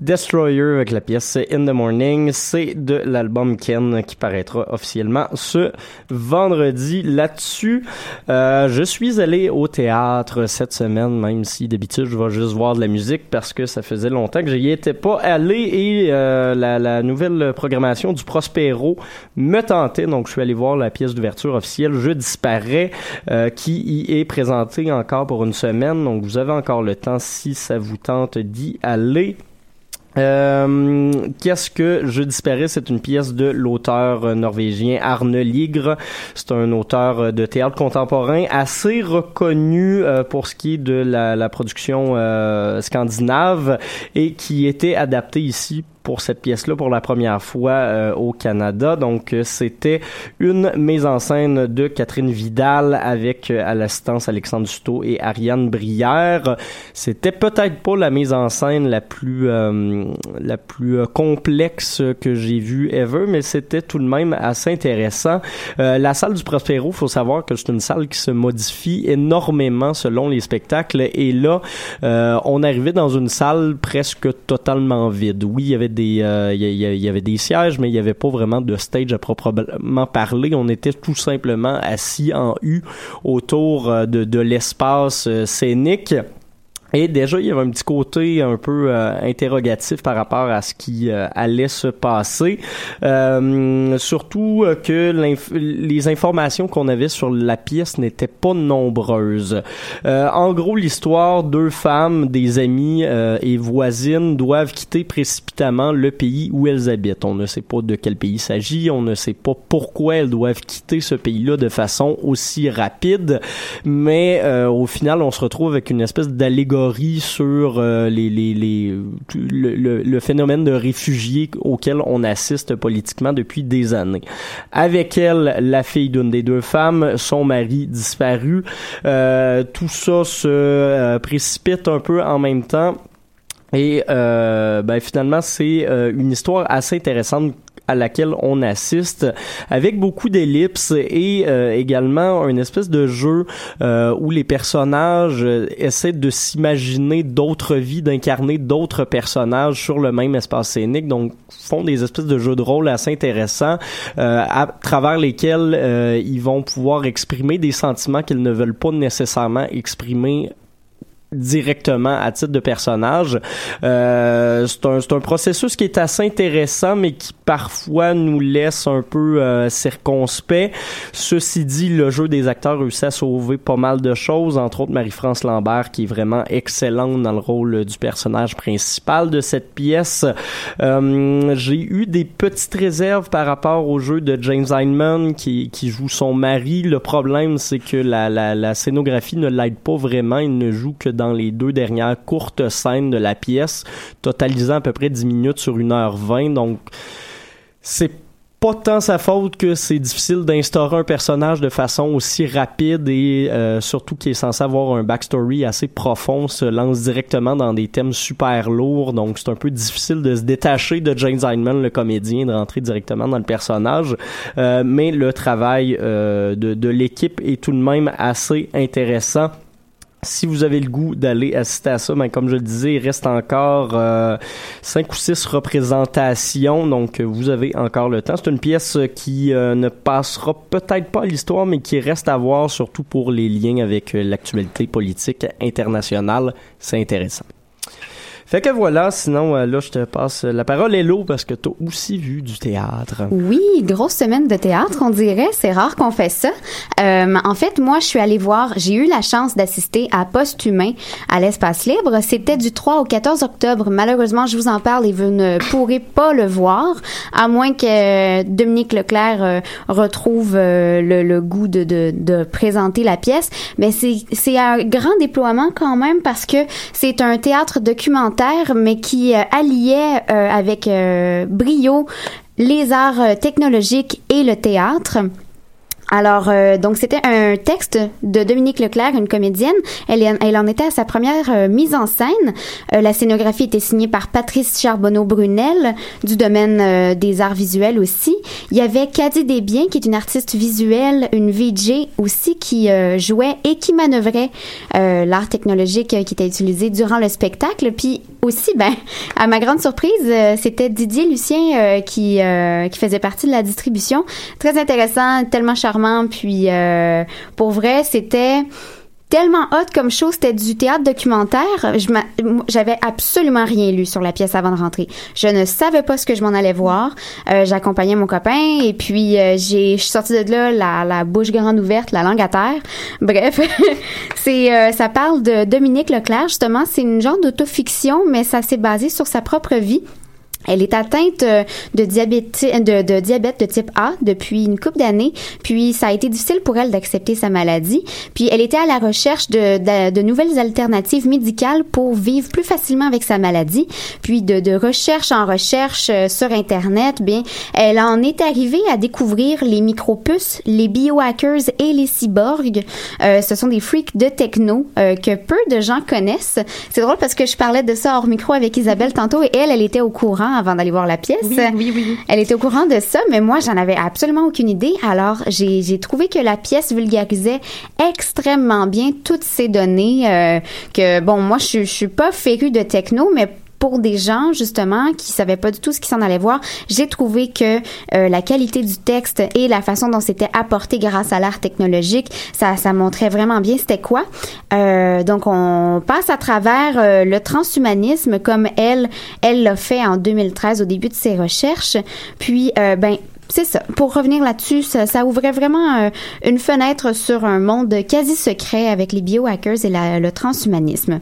Destroyer avec la pièce In the Morning. C'est de l'album Ken qui paraîtra officiellement ce vendredi. Là-dessus, je suis allé au théâtre cette semaine, même si d'habitude je vais juste voir de la musique parce que ça faisait longtemps que je n'y étais pas allé, et la nouvelle programmation du Prospero me tentait, donc je suis allé voir la pièce d'ouverture officielle Je disparais, qui y est présentée encore pour une semaine, donc vous avez encore le temps si ça vous tente d'y aller. Qu'est-ce que Je disparais? C'est une pièce de l'auteur norvégien Arne Ligre. C'est un auteur de théâtre contemporain assez reconnu pour ce qui est de la production scandinave, et qui était adapté ici pour cette pièce-là pour la première fois au Canada. Donc c'était une mise en scène de Catherine Vidal avec à l'assistance Alexandre Dutot et Ariane Brière. C'était peut-être pas la mise en scène la plus complexe que j'ai vue ever, mais c'était tout de même assez intéressant. La salle du Prospero, faut savoir que c'est une salle qui se modifie énormément selon les spectacles, et là on arrivait dans une salle presque totalement vide. Oui, il y avait il y avait des sièges, mais il n'y avait pas vraiment de stage à proprement parler. On était tout simplement assis en U autour de l'espace scénique. Et déjà, il y avait un petit côté un peu interrogatif par rapport à ce qui allait se passer. Surtout que les informations qu'on avait sur la pièce n'étaient pas nombreuses. En gros, l'histoire, deux femmes, des amies et voisines doivent quitter précipitamment le pays où elles habitent. On ne sait pas de quel pays il s'agit, on ne sait pas pourquoi elles doivent quitter ce pays-là de façon aussi rapide. Mais au final, on se retrouve avec une espèce d'allégorie sur le phénomène de réfugiés auquel on assiste politiquement depuis des années. Avec elle, la fille d'une des deux femmes, son mari disparu. Tout ça se précipite un peu en même temps, et finalement c'est une histoire assez intéressante à laquelle on assiste, avec beaucoup d'ellipses et également une espèce de jeu où les personnages essaient de s'imaginer d'autres vies, d'incarner d'autres personnages sur le même espace scénique, donc font des espèces de jeux de rôle assez intéressants à travers lesquels ils vont pouvoir exprimer des sentiments qu'ils ne veulent pas nécessairement exprimer directement à titre de personnage. C'est un processus qui est assez intéressant, mais qui parfois nous laisse un peu circonspect. Ceci dit, le jeu des acteurs réussit à sauver pas mal de choses, entre autres Marie-France Lambert, qui est vraiment excellente dans le rôle du personnage principal de cette pièce. J'ai eu des petites réserves par rapport au jeu de James Hyndman qui joue son mari. Le problème, c'est que la scénographie ne l'aide pas vraiment. Il ne joue que dans les deux dernières courtes scènes de la pièce, totalisant à peu près 10 minutes sur 1h20, donc c'est pas tant sa faute que c'est difficile d'instaurer un personnage de façon aussi rapide, et surtout qui est censé avoir un backstory assez profond se lance directement dans des thèmes super lourds, donc c'est un peu difficile de se détacher de James Hyndman, le comédien, de rentrer directement dans le personnage, mais le travail de l'équipe est tout de même assez intéressant. Si vous avez le goût d'aller assister à ça, ben comme je le disais, il reste encore 5 ou 6 représentations, donc vous avez encore le temps. C'est une pièce qui ne passera peut-être pas à l'histoire, mais qui reste à voir, surtout pour les liens avec l'actualité politique internationale. C'est intéressant. Fait que voilà, sinon là je te passe la parole, Hello, parce que t'as aussi vu du théâtre. Oui, grosse semaine de théâtre, on dirait, c'est rare qu'on fait ça. En fait, moi je suis allée voir, j'ai eu la chance d'assister à Post-humain à l'Espace Libre, c'était du 3 au 14 octobre. Malheureusement, je vous en parle et vous ne pourrez pas le voir, à moins que Dominique Leclerc retrouve le goût de présenter la pièce, mais c'est un grand déploiement quand même, parce que c'est un théâtre documentaire, mais qui alliait avec brio les arts technologiques et le théâtre. Alors, donc c'était un texte de Dominique Leclerc, une comédienne. Elle en était à sa première mise en scène. La scénographie était signée par Patrice Charbonneau-Brunel, du domaine des arts visuels aussi. Il y avait Cadie Desbiens, qui est une artiste visuelle, une VJ aussi, qui jouait et qui manœuvrait l'art technologique qui était utilisé durant le spectacle. Puis aussi, ben, à ma grande surprise, c'était Didier Lucien qui faisait partie de la distribution. Très intéressant, tellement charmant. Puis pour vrai, c'était tellement hot comme show. C'était du théâtre documentaire. J'avais absolument rien lu sur la pièce avant de rentrer. Je ne savais pas ce que je m'en allais voir. J'accompagnais mon copain et puis je suis sortie de là la bouche grande ouverte, la langue à terre. Bref, ça parle de Dominique Leclerc justement. C'est une genre d'autofiction, mais ça s'est basé sur sa propre vie. Elle est atteinte de diabète de type A depuis une couple d'années, puis ça a été difficile pour elle d'accepter sa maladie. Puis elle était à la recherche de nouvelles alternatives médicales pour vivre plus facilement avec sa maladie. Puis de recherche en recherche sur Internet, bien, elle en est arrivée à découvrir les micropuces, les biohackers et les cyborgs. Ce sont des freaks de techno que peu de gens connaissent. C'est drôle parce que je parlais de ça hors micro avec Isabelle tantôt et elle était au courant avant d'aller voir la pièce. Oui. Elle était au courant de ça, mais moi, j'en avais absolument aucune idée. Alors, j'ai trouvé que la pièce vulgarisait extrêmement bien toutes ces données que, bon, moi, je suis pas férue de techno, mais pour des gens, justement, qui savaient pas du tout ce qu'ils s'en allaient voir, j'ai trouvé que la qualité du texte et la façon dont c'était apporté grâce à l'art technologique, ça montrait vraiment bien c'était quoi. Donc, on passe à travers le transhumanisme comme elle l'a fait en 2013 au début de ses recherches. Puis, c'est ça. Pour revenir là-dessus, ça ouvrait vraiment une fenêtre sur un monde quasi secret avec les biohackers et le transhumanisme.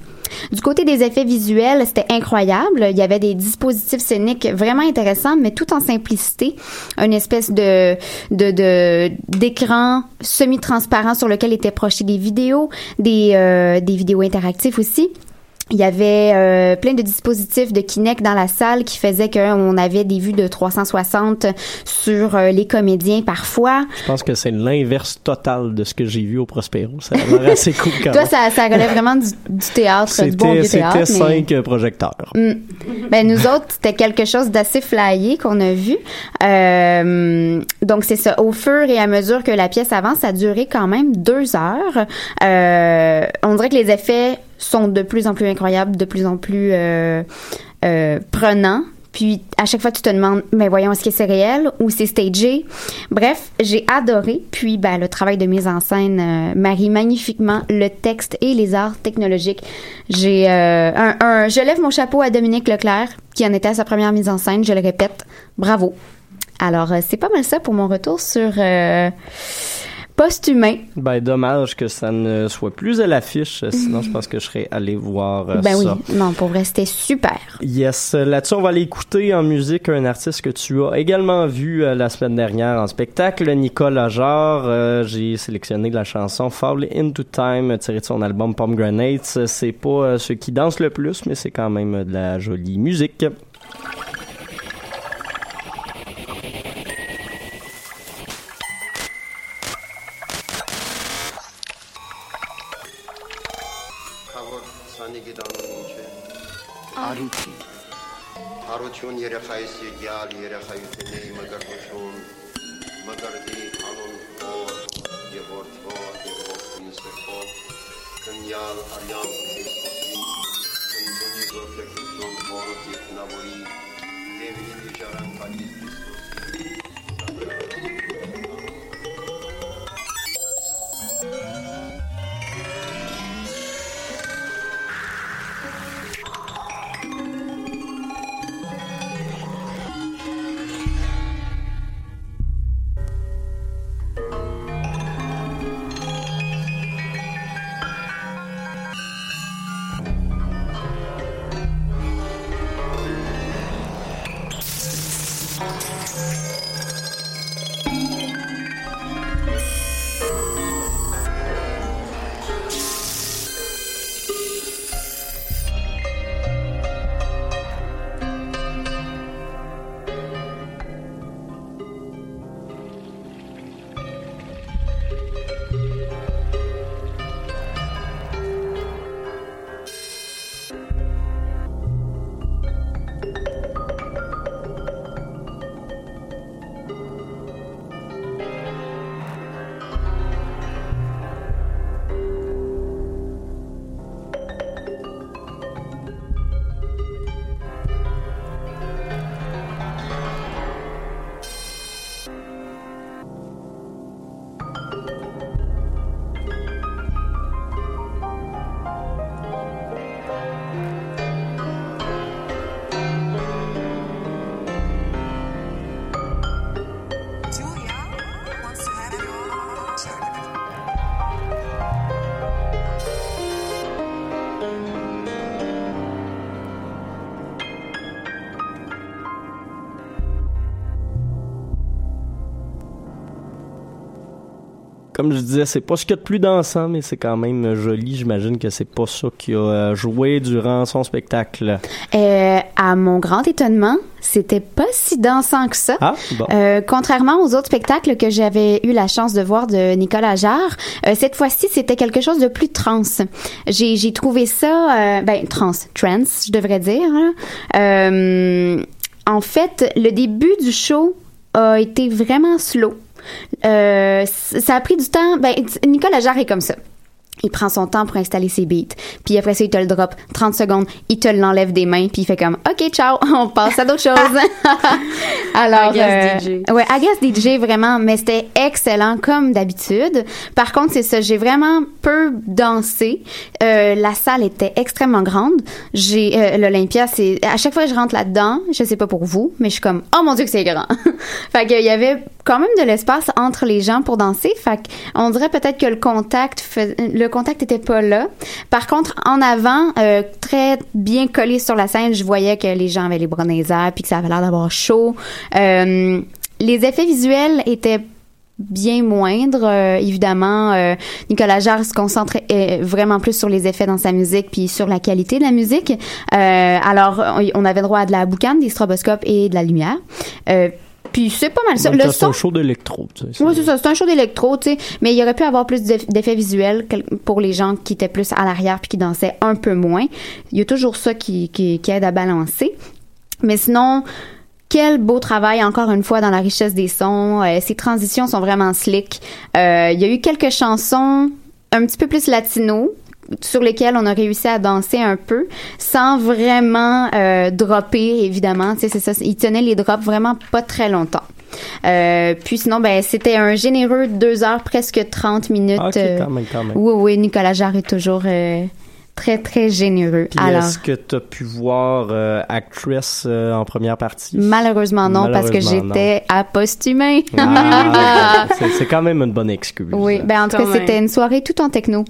Du côté des effets visuels, c'était incroyable. Il y avait des dispositifs scéniques vraiment intéressants, mais tout en simplicité. Une espèce d'écran semi-transparent sur lequel étaient projetées des vidéos, des vidéos interactives aussi. Il y avait plein de dispositifs de Kinect dans la salle qui faisaient qu'on avait des vues de 360 sur les comédiens parfois. Je pense que c'est l'inverse total de ce que j'ai vu au Prospero. Ça a l'air assez cool quand même. Toi, ça relève vraiment du théâtre, du bon vieux théâtre. C'était 5 projecteurs. Ben, nous autres, c'était quelque chose d'assez flyé qu'on a vu. Donc, c'est ça. Au fur et à mesure que la pièce avance, ça a duré quand même 2 heures. On dirait que les effets sont de plus en plus incroyables, de plus en plus prenants. Puis, à chaque fois, tu te demandes, mais voyons, est-ce que c'est réel ou c'est stagé? Bref, j'ai adoré. Puis, le travail de mise en scène marie magnifiquement le texte et les arts technologiques. J'ai je lève mon chapeau à Dominique Leclerc, qui en était à sa première mise en scène. Je le répète, bravo. Alors, c'est pas mal ça pour mon retour sur... Post-humain. Ben, dommage que ça ne soit plus à l'affiche, sinon je pense que je serais allé voir ça. Ben oui, non, pour vrai, c'était super. Yes, là-dessus, on va aller écouter en musique un artiste que tu as également vu la semaine dernière en spectacle, Nicolas Jaar. J'ai sélectionné la chanson Fall Into Time, tirée de son album Pomegranates. C'est pas ceux qui dansent le plus, mais c'est quand même de la jolie musique. چون یه رخایسی گل یه رخایسی نی مگر بچون مگر دی آنون خور یه ورد ورد یه ورد نیست خور کنیال آریام بیستی کنچونی زوده کنچون ورد یک نبودی دیوی دیجارم پلیس comme je disais, c'est pas ce qu'il y a de plus dansant, mais c'est quand même joli. J'imagine que c'est pas ça qu'il a joué durant son spectacle. À mon grand étonnement, c'était pas si dansant que ça. Ah, bon. Contrairement aux autres spectacles que j'avais eu la chance de voir de Nicolas Jaar, cette fois-ci, c'était quelque chose de plus trans. J'ai trouvé ça... trans, je devrais dire. Hein. En fait, le début du show a été vraiment slow. Ça a pris du temps. Nicolas Jaar est comme ça. Il prend son temps pour installer ses beats. Puis après ça, il te le drop 30 secondes, il te l'enlève des mains, puis il fait comme « OK, ciao, on passe à d'autres choses. » Alors, Agace DJ. Ouais, Agace DJ, vraiment, mais c'était excellent comme d'habitude. Par contre, c'est ça, j'ai vraiment peu dansé. La salle était extrêmement grande. L'Olympia, c'est... À chaque fois que je rentre là-dedans, je sais pas pour vous, mais je suis comme « Oh mon Dieu que c'est grand! » Fait qu'il y avait quand même de l'espace entre les gens pour danser. Fait qu'on dirait peut-être que le contact était pas là. Par contre, en avant, très bien collé sur la scène, je voyais que les gens avaient les bras dans les airs puis que ça avait l'air d'avoir chaud. Les effets visuels étaient bien moindres. Évidemment, Nicolas Jaar se concentrait vraiment plus sur les effets dans sa musique puis sur la qualité de la musique. Alors, on avait droit à de la boucane, des stroboscopes et de la lumière. Puis c'est pas mal ça. Donc, c'est un show d'électro, tu sais. Oui, c'est ça. C'est un show d'électro, tu sais. Mais il aurait pu avoir plus d'effets visuels pour les gens qui étaient plus à l'arrière puis qui dansaient un peu moins. Il y a toujours ça qui aide à balancer. Mais sinon, quel beau travail, encore une fois, dans la richesse des sons. Ces transitions sont vraiment slick. Il y a eu quelques chansons un petit peu plus latino, sur lesquels on a réussi à danser un peu sans vraiment dropper, évidemment. Tu sais, c'est ça. Ils tenaient les drops vraiment pas très longtemps. Puis sinon, c'était un généreux 2 heures, presque 30 minutes. Ah, OK, quand même. Oui, Nicolas Jaar est toujours... très, très généreux. Puis alors, est-ce que tu as pu voir Actress en première partie? Malheureusement non, parce que j'étais à Post-humain. Ah, c'est quand même une bonne excuse. Oui, en tout cas, c'était une soirée tout en techno.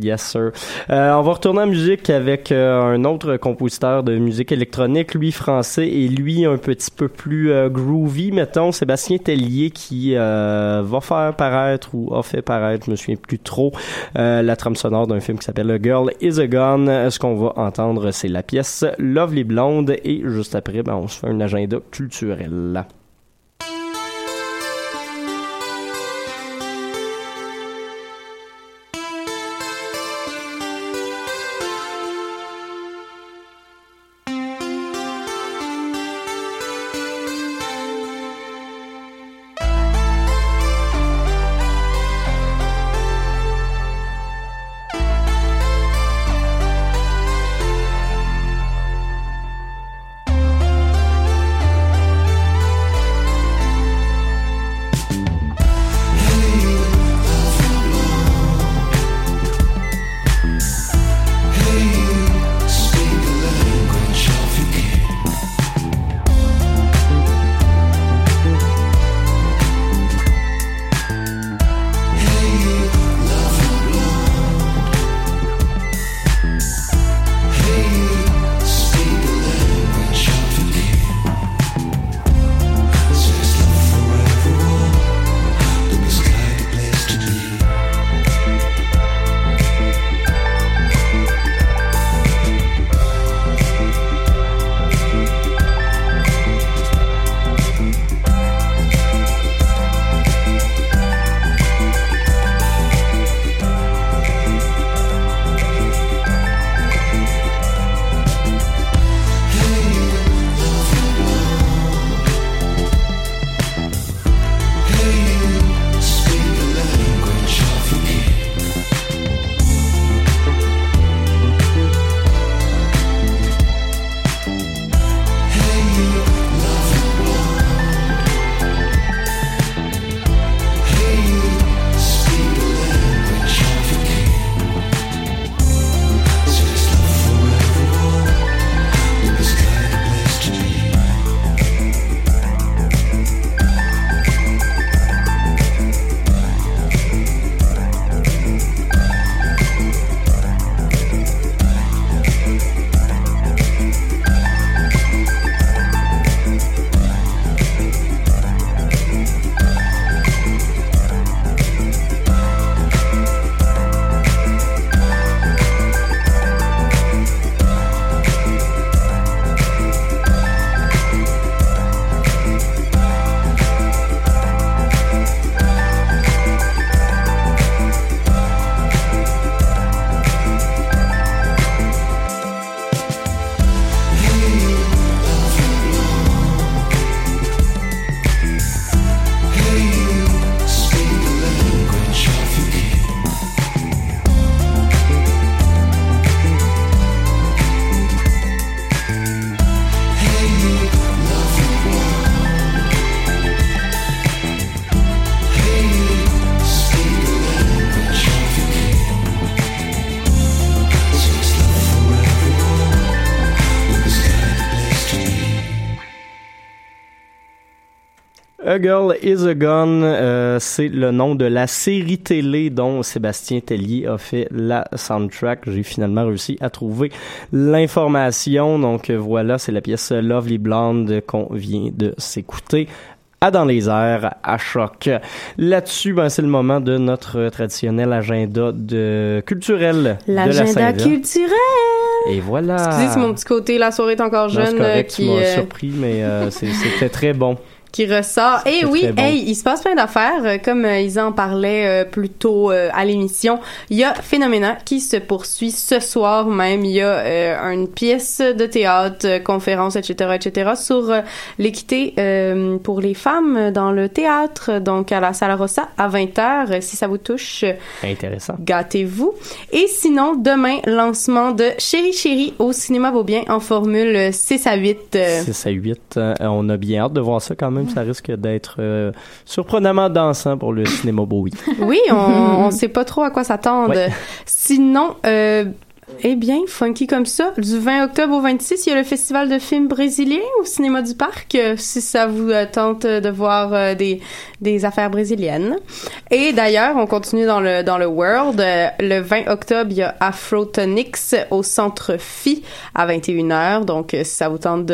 Yes, sir. On va retourner en musique avec un autre compositeur de musique électronique, lui français et lui un petit peu plus groovy, mettons, Sébastien Tellier, qui va faire paraître ou a fait paraître, je me souviens plus trop, la trame sonore d'un film qui s'appelle A Girl is a Gun. Ce qu'on va entendre, c'est la pièce Lovely Blonde et juste après, on se fait un agenda culturel. A Girl is a Gun, c'est le nom de la série télé dont Sébastien Tellier a fait la soundtrack. J'ai finalement réussi à trouver l'information. Donc voilà, c'est la pièce Lovely Blonde qu'on vient de s'écouter à Dans les airs, à Choc. Là-dessus, ben, c'est le moment de notre traditionnel agenda culturel de la Saint-Jean. L'agenda culturel! Et voilà! Excusez, c'est mon petit côté, la soirée est encore jeune. Non, c'est correct, tu m'as surpris, mais c'était très bon. Qui ressort. Et oui, bon. Hey, il se passe plein d'affaires. Comme Isa en parlait plus tôt à l'émission, il y a Phénoména qui se poursuit ce soir même. Il y a une pièce de théâtre, conférence, etc., sur l'équité pour les femmes dans le théâtre. Donc, à la Sala Rossa, à 20h, si ça vous touche. Intéressant. Gâtez-vous. Et sinon, demain, lancement de Chéri Chéri au Cinéma Beaubien en formule 6 à 8. 6 à 8. On a bien hâte de voir ça quand même. Ça risque d'être surprenamment dansant pour le cinéma Bowie. Oui, on ne sait pas trop à quoi s'attendre. Ouais. Sinon, funky comme ça, du 20 octobre au 26, il y a le Festival de films brésiliens au Cinéma du Parc, si ça vous tente de voir des affaires brésiliennes. Et d'ailleurs, on continue dans le World. Le 20 octobre, il y a Afrotonics au Centre Phi à 21h. Donc, si ça vous tente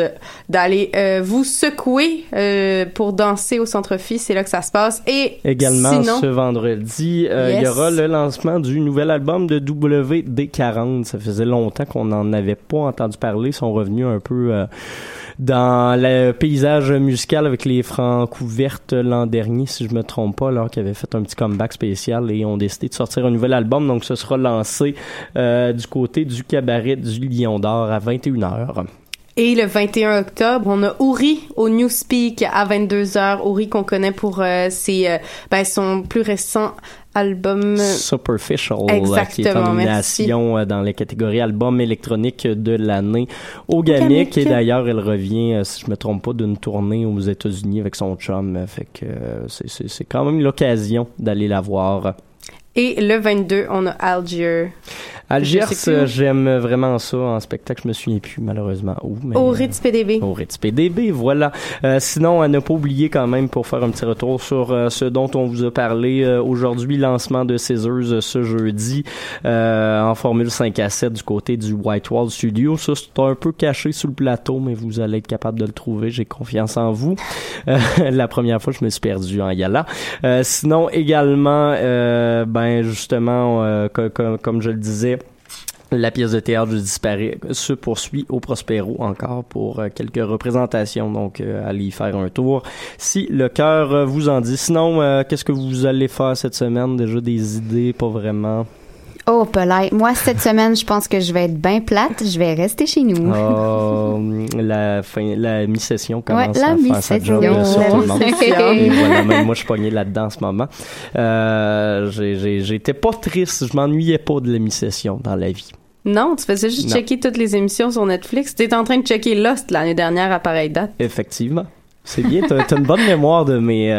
d'aller vous secouer pour danser au Centre Phi, c'est là que ça se passe. Et également, ce vendredi, il y aura le lancement du nouvel album de WD40. Ça faisait longtemps qu'on n'en avait pas entendu parler. Ils sont revenus un peu dans le paysage musical avec les Francouvertes l'an dernier, si je me trompe pas, alors qu'ils avaient fait un petit comeback spécial et ont décidé de sortir un nouvel album. Donc, ce sera lancé du côté du cabaret du Lion d'Or à 21h. Et le 21 octobre, on a Ouri au Newspeak à 22h. Ouri qu'on connaît pour son plus récent album Superficial, qui est en nomination dans la catégorie album électronique de l'année au Gamic. Et d'ailleurs, elle revient, si je me trompe pas, d'une tournée aux États-Unis avec son chum. Fait que c'est quand même l'occasion d'aller la voir. Et le 22, on a Algiers. Algiers, j'aime vraiment ça en spectacle. Je me souviens plus, malheureusement. Au Ritz PDB. Au Ritz PDB, voilà. Sinon, à ne pas oublier quand même, pour faire un petit retour sur ce dont on vous a parlé aujourd'hui, lancement de Scissors ce jeudi en formule 5 à 7 du côté du White Wall Studio. Ça, c'est un peu caché sous le plateau, mais vous allez être capable de le trouver. J'ai confiance en vous. La première fois, je me suis perdu en y allant. Sinon, également, justement, comme je le disais, la pièce de théâtre du Disparu se poursuit au Prospero encore pour quelques représentations, donc allez y faire un tour si le cœur vous en dit. Sinon, qu'est-ce que vous allez faire cette semaine? Déjà des idées? Pas vraiment. Oh, polite. Moi, cette semaine, je pense que je vais être bien plate. Je vais rester chez nous. Oh, la mi-session commence à faire sa job sur tout le monde. Et voilà, même moi, je suis pogné là-dedans en ce moment. J'étais pas triste. Je m'ennuyais pas de la mi-session dans la vie. Non, tu faisais juste checker toutes les émissions sur Netflix. Tu étais en train de checker Lost l'année dernière à pareille date. Effectivement. C'est bien, t'as une bonne mémoire de mes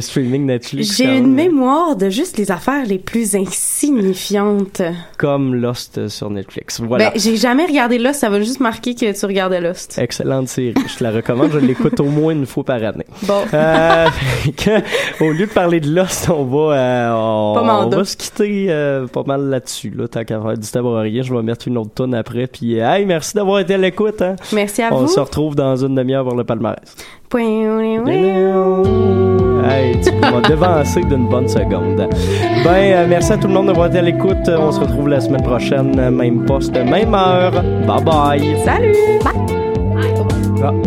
streaming Netflix. J'ai une mémoire de juste les affaires les plus insignifiantes. Comme Lost sur Netflix, voilà. Ben, j'ai jamais regardé Lost, ça va juste marquer que tu regardais Lost. Excellente série, je te la recommande, je l'écoute au moins une fois par année. Bon. Au lieu de parler de Lost, on va se quitter pas mal là-dessus. Là, tant qu'à faire du tabourarier, je vais mettre une autre tonne après. Puis, hey, merci d'avoir été à l'écoute. Hein. Merci à vous. On se retrouve dans une demi-heure pour le palmarès. Hey, tu m'as devancé d'une bonne seconde. Merci à tout le monde d'avoir été à l'écoute. On se retrouve la semaine prochaine, même poste, même heure. Bye bye. Salut. Bye. Bye.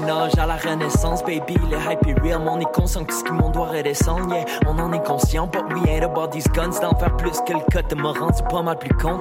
Moyen-Âge à la Renaissance, baby, le hype est real, mon est conscient que ce qui m'en doit redescendre, yeah, on en est conscient, but we ain't about these guns, d'en faire plus que le cut, de me rendu pas mal plus con.